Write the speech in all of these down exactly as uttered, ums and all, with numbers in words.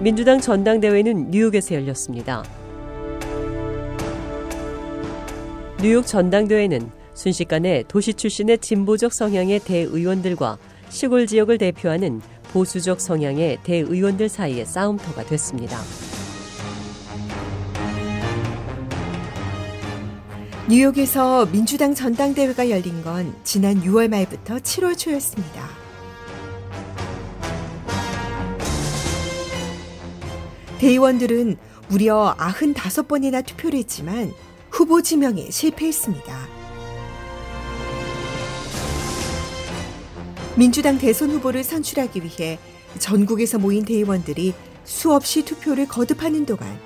민주당 전당대회는 뉴욕에서 열렸습니다. 뉴욕 전당대회는 순식간에 도시 출신의 진보적 성향의 대의원들과 시골 지역을 대표하는 보수적 성향의 대의원들 사이의 싸움터가 됐습니다. 뉴욕에서 민주당 전당대회가 열린 건 지난 유월 말부터 칠월 초였습니다. 대의원들은 무려 구십오 번이나 투표를 했지만 후보 지명에 실패했습니다. 민주당 대선 후보를 선출하기 위해 전국에서 모인 대의원들이 수없이 투표를 거듭하는 동안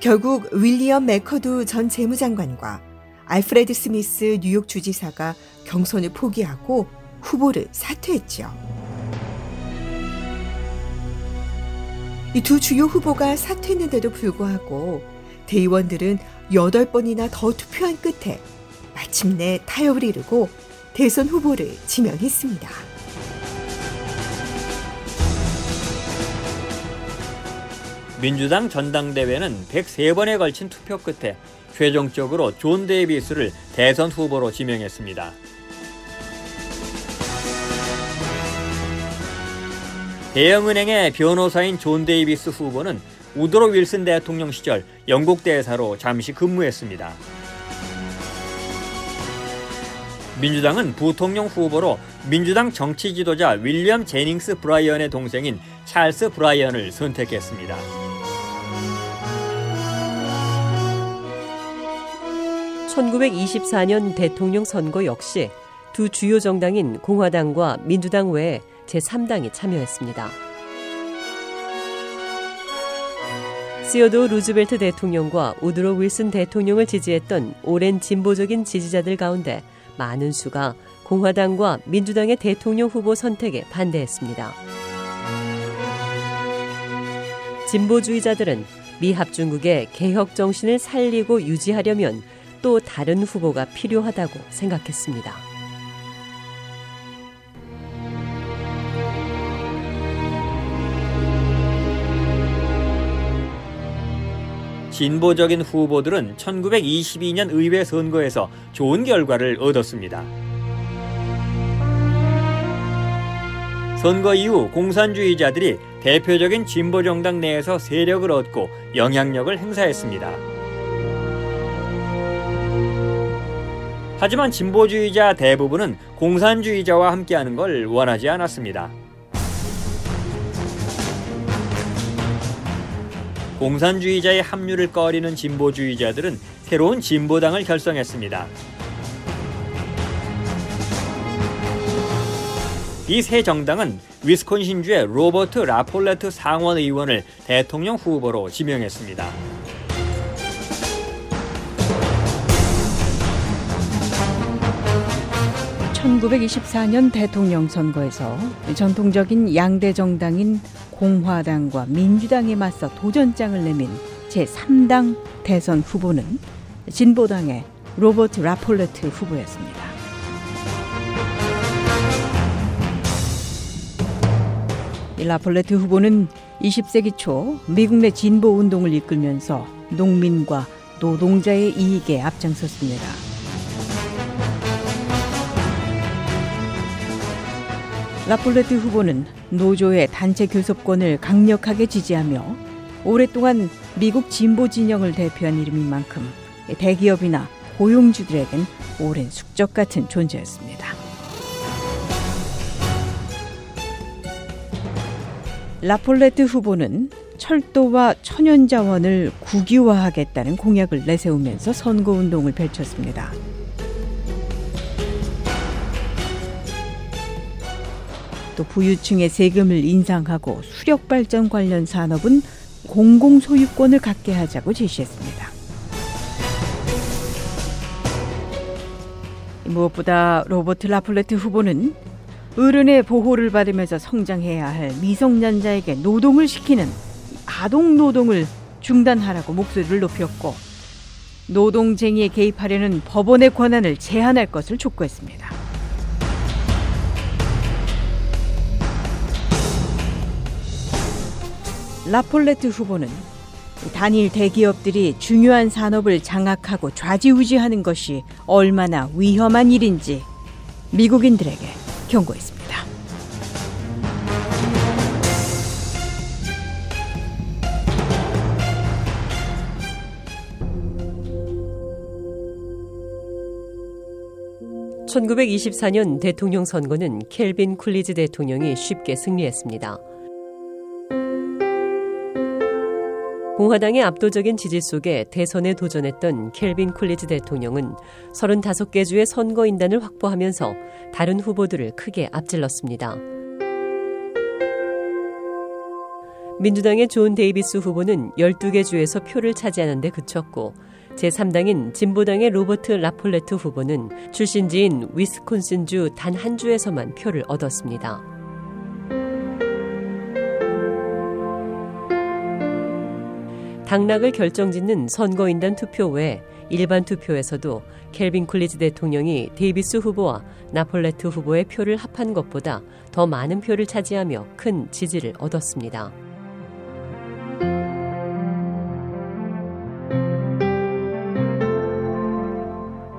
결국 윌리엄 맥어두 전 재무장관과 알프레드 스미스 뉴욕 주지사가 경선을 포기하고 후보를 사퇴했죠. 이 두 주요 후보가 사퇴했는데도 불구하고 대의원들은 여덟 번이나 더 투표한 끝에 마침내 타협을 이루고 대선 후보를 지명했습니다. 민주당 전당대회는 백삼 번에 걸친 투표 끝에 최종적으로 존 데이비스를 대선 후보로 지명했습니다. 대형은행의 변호사인 존 데이비스 후보는 우드로 윌슨 대통령 시절 영국 대사로 잠시 근무했습니다. 민주당은 부통령 후보로 민주당 정치 지도자 윌리엄 제닝스 브라이언의 동생인 찰스 브라이언을 선택했습니다. 천구백이십사 년 대통령 선거 역시 두 주요 정당인 공화당과 민주당 외에 제삼 당이 참여했습니다. 시어도 루즈벨트 대통령과 우드로 윌슨 대통령을 지지했던 오랜 진보적인 지지자들 가운데 많은 수가 공화당과 민주당의 대통령 후보 선택에 반대했습니다. 진보주의자들은 미합중국의 개혁 정신을 살리고 유지하려면 또 다른 후보가 필요하다고 생각했습니다. 진보적인 후보들은 천구백이십이 년 의회 선거에서 좋은 결과를 얻었습니다. 선거 이후 공산주의자들이 대표적인 진보 정당 내에서 세력을 얻고 영향력을 행사했습니다. 하지만 진보주의자 대부분은 공산주의자와 함께하는 걸 원하지 않았습니다. 공산주의자의 합류를 꺼리는 진보주의자들은 새로운 진보당을 결성했습니다. 이 세 정당은 위스콘신주의 로버트 라폴레트 상원의원을 대통령 후보로 지명했습니다. 천구백이십사 년 대통령 선거에서 전통적인 양대 정당인 공화당과 민주당에 맞서 도전장을 내민 제삼 당 대선 후보는 진보당의 로버트 라폴레트 후보였습니다. 라폴레트 후보는 이십 세기 초 미국 내 진보운동을 이끌면서 농민과 노동자의 이익에 앞장섰습니다. 라폴레트 후보는 노조의 단체 교섭권을 강력하게 지지하며 오랫동안 미국 진보 진영을 대표한 이름인 만큼 대기업이나 고용주들에겐 오랜 숙적 같은 존재였습니다. 라폴레트 후보는 철도와 천연자원을 국유화하겠다는 공약을 내세우면서 선거운동을 펼쳤습니다. 또 부유층의 세금을 인상하고 수력발전 관련 산업은 공공소유권을 갖게 하자고 제시했습니다. 무엇보다 로버트 라폴레트 후보는 어른의 보호를 받으면서 성장해야 할 미성년자에게 노동을 시키는 아동 노동을 중단하라고 목소리를 높였고, 노동쟁의에 개입하려는 법원의 권한을 제한할 것을 촉구했습니다. 라폴레트 후보는 단일 대기업들이 중요한 산업을 장악하고 좌지우지하는 것이 얼마나 위험한 일인지 미국인들에게 경고했습니다. 천구백이십사 년 대통령 선거는 켈빈 쿨리지 대통령이 쉽게 승리했습니다. 공화당의 압도적인 지지 속에 대선에 도전했던 켈빈 쿨리지 대통령은 서른다섯 개 주의 선거인단을 확보하면서 다른 후보들을 크게 앞질렀습니다. 민주당의 존 데이비스 후보는 열두 개 주에서 표를 차지하는 데 그쳤고, 제삼 당인 진보당의 로버트 라폴레트 후보는 출신지인 위스콘신주 단 한 주에서만 표를 얻었습니다. 당락을 결정짓는 선거인단 투표 외 일반 투표에서도 켈빈 쿨리지 대통령이 데이비스 후보와 라폴레트 후보의 표를 합한 것보다 더 많은 표를 차지하며 큰 지지를 얻었습니다.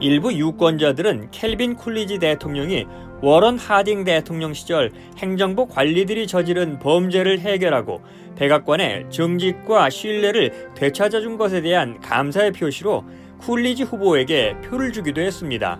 일부 유권자들은 켈빈 쿨리지 대통령이 워런 하딩 대통령 시절 행정부 관리들이 저지른 범죄를 해결하고 백악관의 정직과 신뢰를 되찾아준 것에 대한 감사의 표시로 쿨리지 후보에게 표를 주기도 했습니다.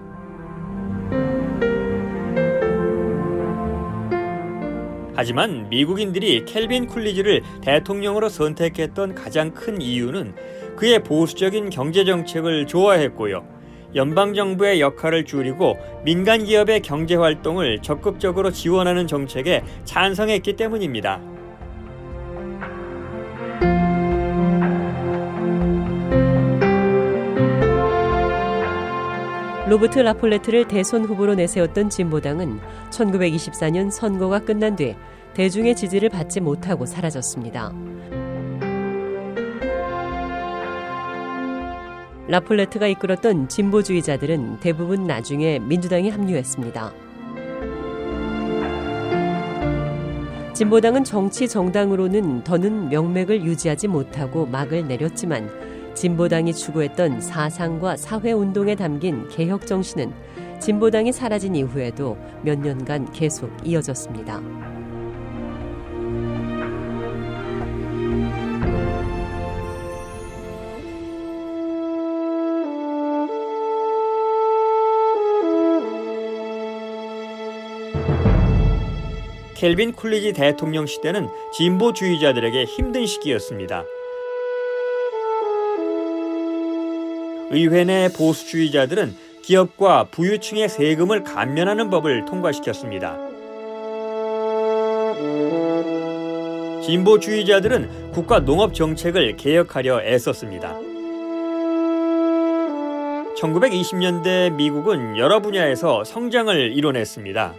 하지만 미국인들이 켈빈 쿨리지를 대통령으로 선택했던 가장 큰 이유는 그의 보수적인 경제정책을 좋아했고요, 연방정부의 역할을 줄이고 민간기업의 경제활동을 적극적으로 지원하는 정책에 찬성했기 때문입니다. 로버트 라폴레트를 대선 후보로 내세웠던 진보당은 천구백이십사 년 선거가 끝난 뒤 대중의 지지를 받지 못하고 사라졌습니다. 라폴레트가 이끌었던 진보주의자들은 대부분 나중에 민주당에 합류했습니다. 진보당은 정치 정당으로는 더는 명맥을 유지하지 못하고 막을 내렸지만, 진보당이 추구했던 사상과 사회운동에 담긴 개혁 정신은 진보당이 사라진 이후에도 몇 년간 계속 이어졌습니다. 켈빈 쿨리지 대통령 시대는 진보주의자들에게 힘든 시기였습니다. 의회 내 보수주의자들은 기업과 부유층의 세금을 감면하는 법을 통과시켰습니다. 진보주의자들은 국가 농업 정책을 개혁하려 애썼습니다. 천구백이십 년대 미국은 여러 분야에서 성장을 이뤄냈습니다.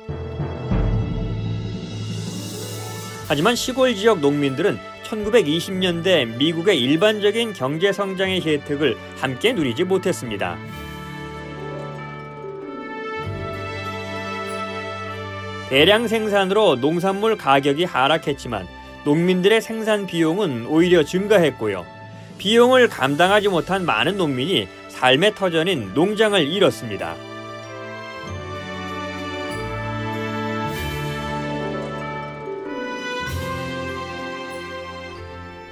하지만 시골 지역 농민들은 천구백이십 년대 미국의 일반적인 경제 성장의 혜택을 함께 누리지 못했습니다. 대량 생산으로 농산물 가격이 하락했지만 농민들의 생산 비용은 오히려 증가했고요, 비용을 감당하지 못한 많은 농민이 삶의 터전인 농장을 잃었습니다.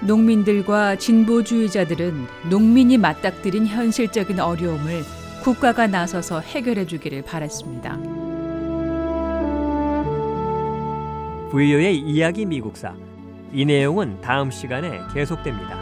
농민들과 진보주의자들은 농민이 맞닥뜨린 현실적인 어려움을 국가가 나서서 해결해 주기를 바랐습니다. 브이오의 이야기 미국사, 이 내용은 다음 시간에 계속됩니다.